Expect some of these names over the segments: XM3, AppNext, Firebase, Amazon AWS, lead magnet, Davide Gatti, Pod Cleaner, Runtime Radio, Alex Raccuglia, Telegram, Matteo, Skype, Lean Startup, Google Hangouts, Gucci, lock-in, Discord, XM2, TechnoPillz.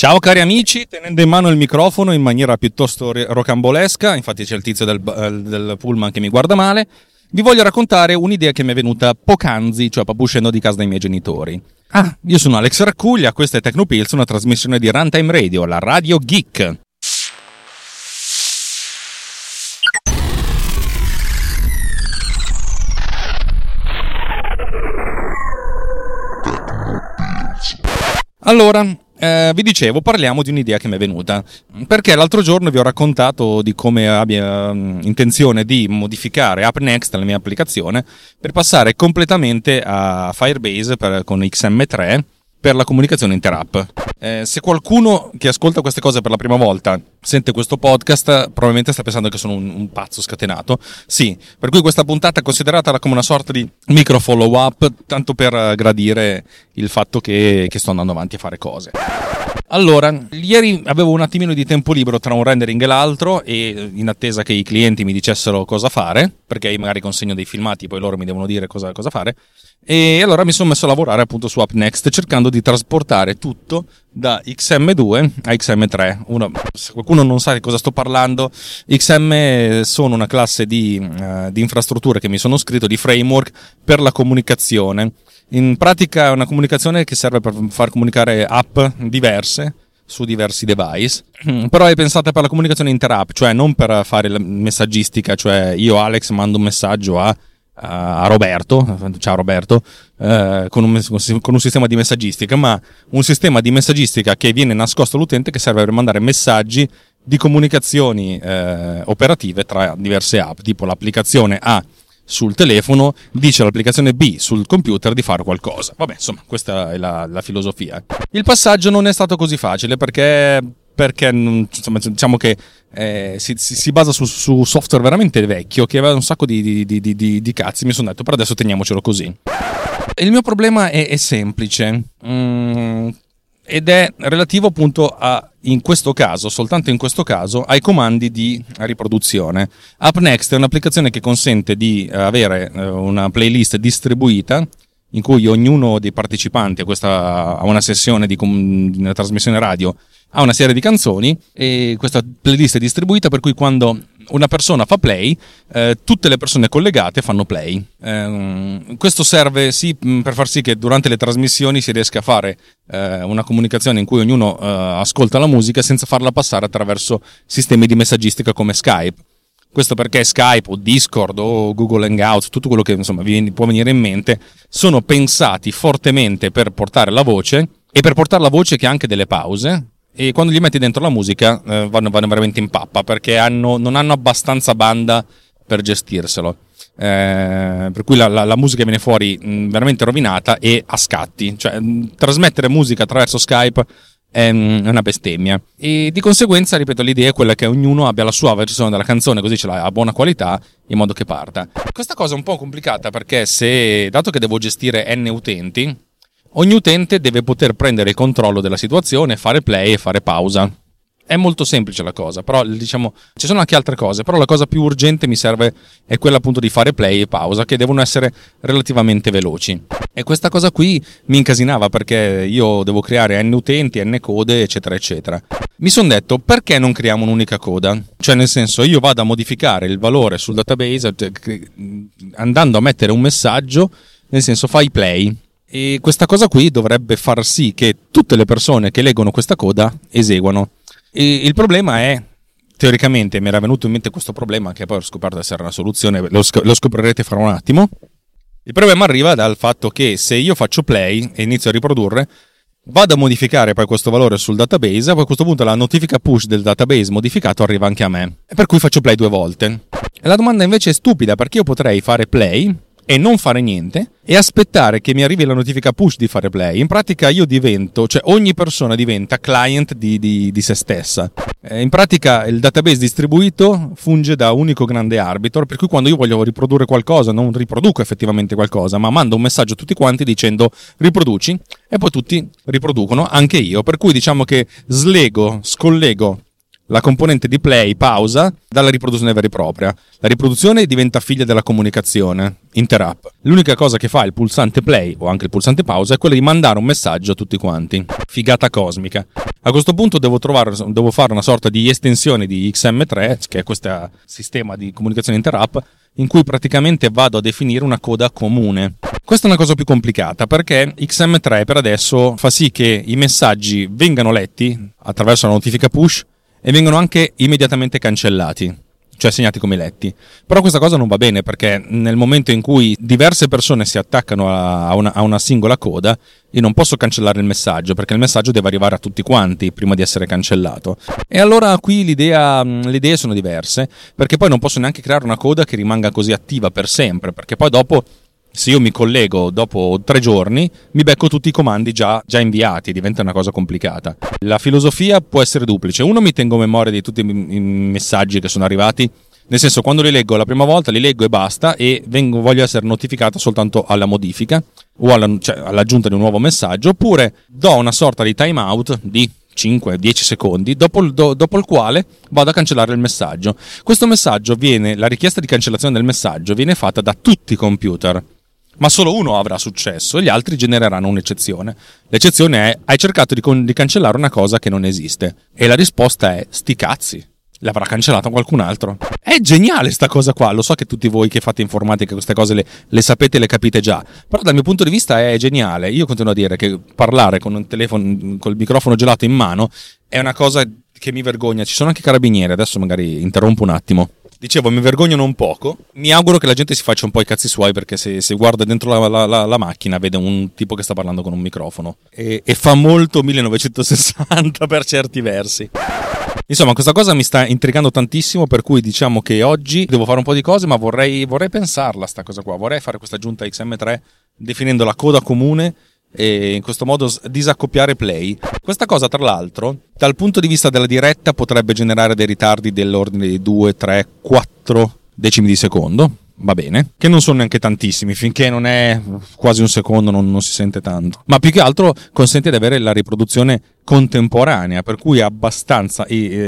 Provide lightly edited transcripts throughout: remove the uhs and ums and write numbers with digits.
Ciao cari amici, tenendo in mano il microfono in maniera piuttosto rocambolesca, infatti c'è il tizio del pullman che mi guarda male, vi voglio raccontare un'idea che mi è venuta poc'anzi, cioè proprio uscendo di casa dai miei genitori. Ah, io sono Alex Raccuglia, questa è TechnoPillz, una trasmissione di Runtime Radio, la radio geek. Allora... vi dicevo, parliamo di un'idea che mi è venuta perché l'altro giorno vi ho raccontato di come abbia intenzione di modificare AppNext, la mia applicazione, per passare completamente a Firebase con XM3 per la comunicazione interapp. Se qualcuno che ascolta queste cose per la prima volta sente questo podcast, probabilmente sta pensando che sono un pazzo scatenato. Sì, per cui questa puntata è considerata come una sorta di micro follow up, tanto per gradire il fatto che sto andando avanti a fare cose. Allora, ieri avevo un attimino di tempo libero tra un rendering e l'altro, e in attesa che i clienti mi dicessero cosa fare, perché io magari consegno dei filmati, poi loro mi devono dire cosa fare, e allora mi sono messo a lavorare appunto su AppNext, cercando di trasportare tutto da XM2 a XM3. Se qualcuno non sa di cosa sto parlando, XM sono una classe di infrastrutture che mi sono scritto, di framework per la comunicazione. In pratica è una comunicazione che serve per far comunicare app diverse su diversi device, però è pensata per la comunicazione interapp, cioè non per fare la messaggistica, cioè io Alex mando un messaggio a Roberto, ciao Roberto, con un sistema di messaggistica, ma un sistema di messaggistica che viene nascosto all'utente, che serve per mandare messaggi di comunicazioni operative tra diverse app, tipo l'applicazione A sul telefono dice all'applicazione B sul computer di fare qualcosa. Vabbè, insomma, questa è la filosofia. Il passaggio non è stato così facile perché insomma, diciamo che si basa su software veramente vecchio che aveva un sacco di cazzi. Mi sono detto, per adesso teniamocelo così. Il mio problema è semplice ed è relativo appunto soltanto in questo caso, ai comandi di riproduzione. AppNext è un'applicazione che consente di avere una playlist distribuita in cui ognuno dei partecipanti a una sessione di una trasmissione radio ha una serie di canzoni, e questa playlist è distribuita, per cui quando una persona fa play, tutte le persone collegate fanno play. Questo serve sì per far sì che durante le trasmissioni si riesca a fare una comunicazione in cui ognuno ascolta la musica senza farla passare attraverso sistemi di messaggistica come Skype. Questo perché Skype o Discord o Google Hangouts, tutto quello che insomma vi può venire in mente, sono pensati fortemente per portare la voce, e per portare la voce che ha anche delle pause, e quando gli metti dentro la musica vanno veramente in pappa, perché non hanno abbastanza banda per gestirselo, per cui la musica viene fuori veramente rovinata e a scatti, cioè trasmettere musica attraverso Skype è una bestemmia, e di conseguenza, ripeto, l'idea è quella che ognuno abbia la sua versione della canzone, così ce l'ha a buona qualità, in modo che parta. Questa cosa è un po' complicata perché, dato che devo gestire n utenti, ogni utente deve poter prendere il controllo della situazione, fare play e fare pausa. È molto semplice la cosa, però diciamo ci sono anche altre cose, però la cosa più urgente mi serve è quella appunto di fare play e pausa, che devono essere relativamente veloci, e questa cosa qui mi incasinava perché io devo creare n utenti, n code, eccetera eccetera. Mi sono detto, perché non creiamo un'unica coda? Cioè, nel senso, io vado a modificare il valore sul database andando a mettere un messaggio, nel senso fai play, e questa cosa qui dovrebbe far sì che tutte le persone che leggono questa coda eseguano. E il problema è, teoricamente mi era venuto in mente questo problema, che poi ho scoperto essere una soluzione, lo scoprirete fra un attimo. Il problema arriva dal fatto che se io faccio play e inizio a riprodurre, vado a modificare poi questo valore sul database, poi a questo punto la notifica push del database modificato arriva anche a me, per cui faccio play due volte. La domanda invece è stupida, perché io potrei fare play e non fare niente e aspettare che mi arrivi la notifica push di fare play. In pratica io divento, cioè ogni persona diventa client di se stessa. In pratica il database distribuito funge da unico grande arbitro, per cui quando io voglio riprodurre qualcosa non riproduco effettivamente qualcosa, ma mando un messaggio a tutti quanti dicendo riproduci, e poi tutti riproducono, anche io, per cui diciamo che scollego la componente di play, pausa, dalla riproduzione vera e propria. La riproduzione diventa figlia della comunicazione interapp. L'unica cosa che fa il pulsante play o anche il pulsante pausa è quella di mandare un messaggio a tutti quanti. Figata cosmica. A questo punto devo fare una sorta di estensione di XM3, che è questo sistema di comunicazione interapp, in cui praticamente vado a definire una coda comune. Questa è una cosa più complicata perché XM3 per adesso fa sì che i messaggi vengano letti attraverso la notifica push e vengono anche immediatamente cancellati, cioè segnati come letti. Però questa cosa non va bene perché nel momento in cui diverse persone si attaccano a una singola coda, io non posso cancellare il messaggio perché il messaggio deve arrivare a tutti quanti prima di essere cancellato. E allora qui le idee sono diverse, perché poi non posso neanche creare una coda che rimanga così attiva per sempre, perché poi dopo, se io mi collego dopo 3 giorni, mi becco tutti i comandi già inviati, diventa una cosa complicata. La filosofia può essere duplice. Uno, mi tengo a memoria di tutti i messaggi che sono arrivati, nel senso, quando li leggo la prima volta li leggo e basta, e voglio essere notificato soltanto alla modifica o all'aggiunta di un nuovo messaggio, oppure do una sorta di time out di 5-10 secondi dopo il quale vado a cancellare il messaggio. La richiesta di cancellazione del messaggio viene fatta da tutti i computer, ma solo uno avrà successo e gli altri genereranno un'eccezione. L'eccezione è: hai cercato di cancellare una cosa che non esiste. E la risposta è: sti cazzi, l'avrà cancellata qualcun altro. È geniale sta cosa qua, lo so che tutti voi che fate informatica queste cose le sapete e le capite già, però dal mio punto di vista è geniale. Io continuo a dire che parlare con un telefono, col microfono gelato in mano, è una cosa che mi vergogna. Ci sono anche carabinieri, adesso magari interrompo un attimo. Dicevo, mi vergogno non poco, mi auguro che la gente si faccia un po' i cazzi suoi, perché se guarda dentro la macchina vede un tipo che sta parlando con un microfono e fa molto 1960 per certi versi. Insomma, questa cosa mi sta intrigando tantissimo, per cui diciamo che oggi devo fare un po' di cose, ma vorrei pensarla sta cosa qua, vorrei fare questa aggiunta XM3 definendo la coda comune e in questo modo disaccoppiare play. Questa cosa, tra l'altro, dal punto di vista della diretta potrebbe generare dei ritardi dell'ordine di 2, 3, 4 decimi di secondo, va bene, che non sono neanche tantissimi, finché non è quasi un secondo non si sente tanto, ma più che altro consente di avere la riproduzione contemporanea, per cui è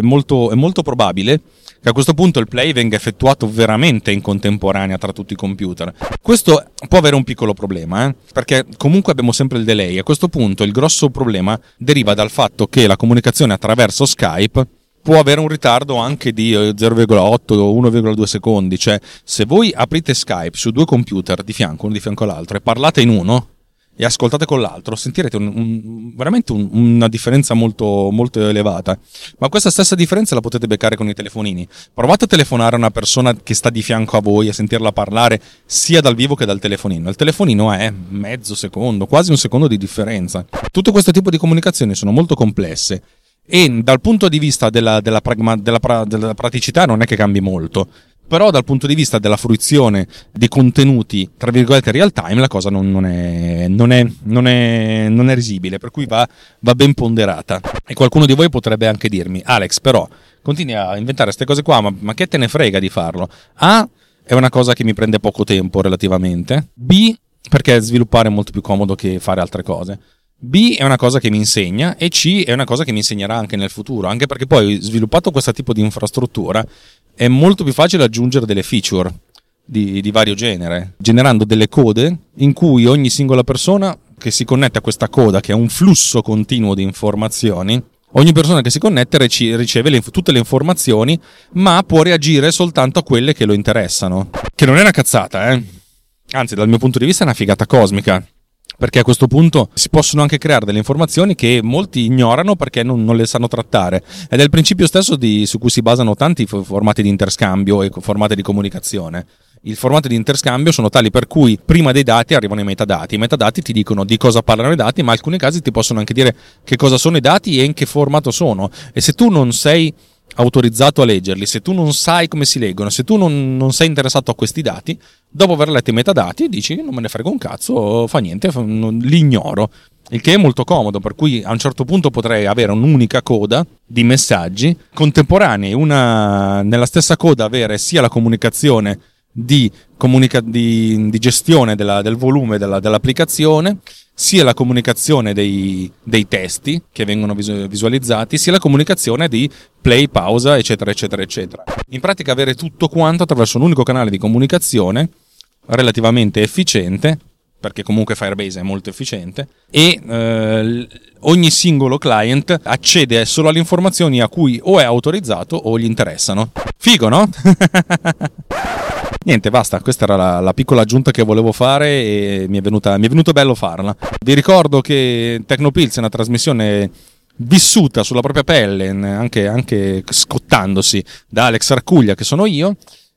molto probabile che a questo punto il play venga effettuato veramente in contemporanea tra tutti i computer. Questo può avere un piccolo problema, perché comunque abbiamo sempre il delay. A questo punto il grosso problema deriva dal fatto che la comunicazione attraverso Skype può avere un ritardo anche di 0,8 o 1,2 secondi. Cioè, se voi aprite Skype su 2 computer di fianco, uno di fianco all'altro, e parlate in uno e ascoltate con l'altro, sentirete veramente una differenza molto, molto elevata. Ma questa stessa differenza la potete beccare con i telefonini. Provate a telefonare a una persona che sta di fianco a voi e sentirla parlare sia dal vivo che dal telefonino. Il telefonino è mezzo secondo, quasi un secondo di differenza. Tutto questo tipo di comunicazioni sono molto complesse e dal punto di vista della praticità non è che cambi molto. Però dal punto di vista della fruizione di contenuti, tra virgolette, real time, la cosa non è risibile, per cui va ben ponderata. E qualcuno di voi potrebbe anche dirmi: Alex, però continui a inventare queste cose qua, ma che te ne frega di farlo? A, è una cosa che mi prende poco tempo relativamente. B, perché sviluppare è molto più comodo che fare altre cose. B, è una cosa che mi insegna, e C, è una cosa che mi insegnerà anche nel futuro, anche perché poi, sviluppato questo tipo di infrastruttura, è molto più facile aggiungere delle feature di vario genere, generando delle code in cui ogni singola persona che si connette a questa coda, che è un flusso continuo di informazioni, ogni persona che si connette riceve tutte le informazioni, ma può reagire soltanto a quelle che lo interessano. Che non è una cazzata, anzi, dal mio punto di vista è una figata cosmica, perché a questo punto si possono anche creare delle informazioni che molti ignorano perché non le sanno trattare. Ed è il principio stesso su cui si basano tanti formati di interscambio e formati di comunicazione. I formati di interscambio sono tali per cui prima dei dati arrivano i metadati. I metadati ti dicono di cosa parlano i dati, ma in alcuni casi ti possono anche dire che cosa sono i dati e in che formato sono. E se tu non sei autorizzato a leggerli, se tu non sai come si leggono, se tu non sei interessato a questi dati, dopo aver letto i metadati dici: non me ne frego un cazzo, fa niente, li ignoro. Il che è molto comodo, per cui a un certo punto potrei avere un'unica coda di messaggi contemporanei, nella stessa coda avere sia la comunicazione di gestione del volume dell'applicazione, sia la comunicazione dei testi che vengono visualizzati, sia la comunicazione di play, pausa, eccetera, eccetera, eccetera. In pratica avere tutto quanto attraverso un unico canale di comunicazione relativamente efficiente, perché comunque Firebase è molto efficiente, e ogni singolo client accede solo alle informazioni a cui o è autorizzato o gli interessano. Figo, no? Niente, basta, questa era la piccola aggiunta che volevo fare e mi è venuto bello farla. Vi ricordo che TechnoPillz è una trasmissione vissuta sulla propria pelle, anche scottandosi, da Alex Raccuglia, che sono io,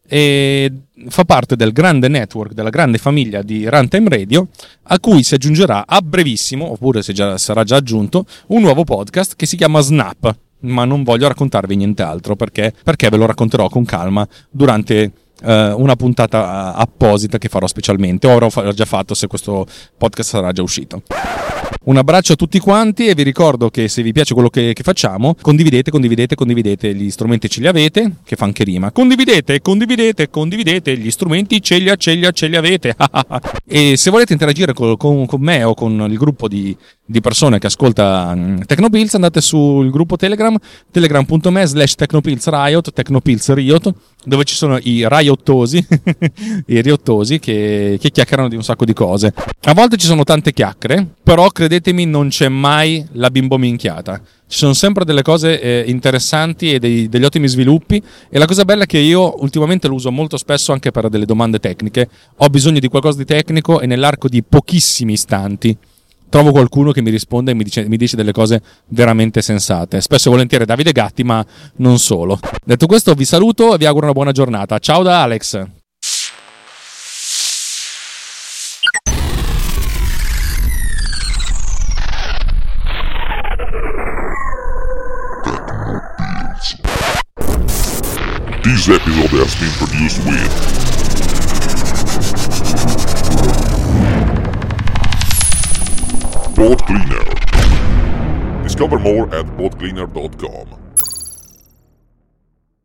e fa parte del grande network, della grande famiglia di Runtime Radio, a cui si aggiungerà a brevissimo, oppure sarà già aggiunto, un nuovo podcast che si chiama Snap, ma non voglio raccontarvi nient'altro perché ve lo racconterò con calma durante una puntata apposita che farò specialmente, o avrò già fatto se questo podcast sarà già uscito. Un abbraccio a tutti quanti e vi ricordo che se vi piace quello che facciamo, condividete, gli strumenti ce li avete, che fa anche rima, condividete, gli strumenti ce li avete. E se volete interagire con me o con il gruppo di persone che ascolta TechnoPillz, andate sul gruppo Telegram, telegram.me/TechnoPillzRiot, TechnoPillz Riot, dove ci sono i riottosi, i riottosi che chiacchierano di un sacco di cose. A volte ci sono tante chiacchiere, però credetemi non c'è mai la bimbominchiata. Ci sono sempre delle cose interessanti e degli ottimi sviluppi, e la cosa bella è che io ultimamente lo uso molto spesso anche per delle domande tecniche. Ho bisogno di qualcosa di tecnico e nell'arco di pochissimi istanti trovo qualcuno che mi risponde e mi dice delle cose veramente sensate. Spesso e volentieri Davide Gatti, ma non solo. Detto questo, vi saluto e vi auguro una buona giornata. Ciao da Alex! This episode has been produced with Pod Cleaner. Discover more at podcleaner.com.